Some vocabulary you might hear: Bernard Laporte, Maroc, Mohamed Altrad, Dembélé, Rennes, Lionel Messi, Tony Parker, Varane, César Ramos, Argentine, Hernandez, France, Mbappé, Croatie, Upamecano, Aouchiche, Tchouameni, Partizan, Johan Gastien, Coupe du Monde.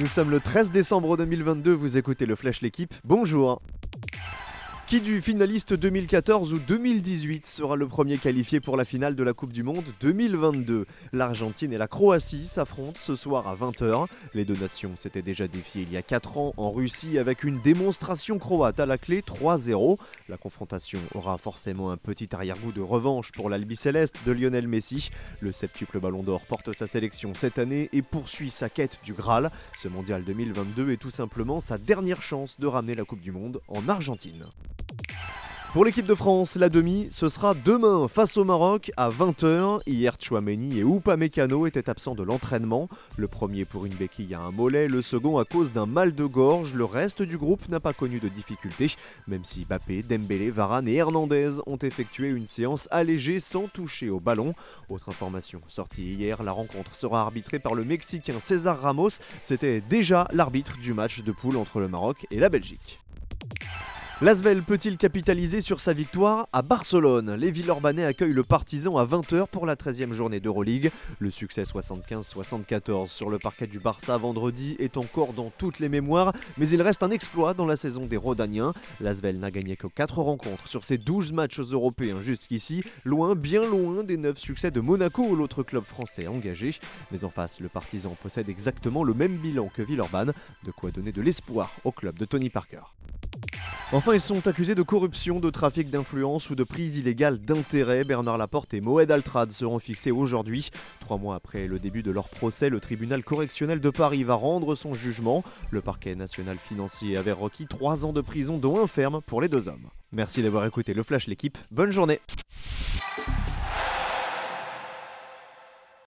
Nous sommes le 13 décembre 2022, vous écoutez le Flash l'équipe, bonjour. Qui du finaliste 2014 ou 2018 sera le premier qualifié pour la finale de la Coupe du Monde 2022 ? L'Argentine et la Croatie s'affrontent ce soir à 20h. Les deux nations s'étaient déjà défiées il y a 4 ans en Russie avec une démonstration croate à la clé 3-0. La confrontation aura forcément un petit arrière-goût de revanche pour l'Albicéleste de Lionel Messi. Le septuple Ballon d'Or porte sa sélection cette année et poursuit sa quête du Graal. Ce mondial 2022 est tout simplement sa dernière chance de ramener la Coupe du Monde en Argentine. Pour l'équipe de France, la demi, ce sera demain face au Maroc à 20h. Hier, Tchouameni et Upamecano étaient absents de l'entraînement. Le premier pour une béquille à un mollet, le second à cause d'un mal de gorge. Le reste du groupe n'a pas connu de difficultés, même si Mbappé, Dembélé, Varane et Hernandez ont effectué une séance allégée sans toucher au ballon. Autre information sortie hier, la rencontre sera arbitrée par le Mexicain César Ramos. C'était déjà l'arbitre du match de poule entre le Maroc et la Belgique. L'ASVEL peut-il capitaliser sur sa victoire à Barcelone ? Les Villeurbanais accueillent le Partizan à 20h pour la 13e journée d'Euroleague. Le succès 75-74 sur le parquet du Barça vendredi est encore dans toutes les mémoires, mais il reste un exploit dans la saison des Rodaniens. L'ASVEL n'a gagné que 4 rencontres sur ses 12 matchs européens jusqu'ici, loin, bien loin des 9 succès de Monaco, l'autre club français engagé. Mais en face, le Partizan possède exactement le même bilan que Villeurbanne, de quoi donner de l'espoir au club de Tony Parker. Enfin, ils sont accusés de corruption, de trafic d'influence ou de prise illégale d'intérêt. Bernard Laporte et Mohamed Altrad seront fixés aujourd'hui. 3 mois après le début de leur procès, le tribunal correctionnel de Paris va rendre son jugement. Le parquet national financier avait requis 3 ans de prison, dont 1 ferme pour les 2 hommes. Merci d'avoir écouté le Flash l'équipe. Bonne journée.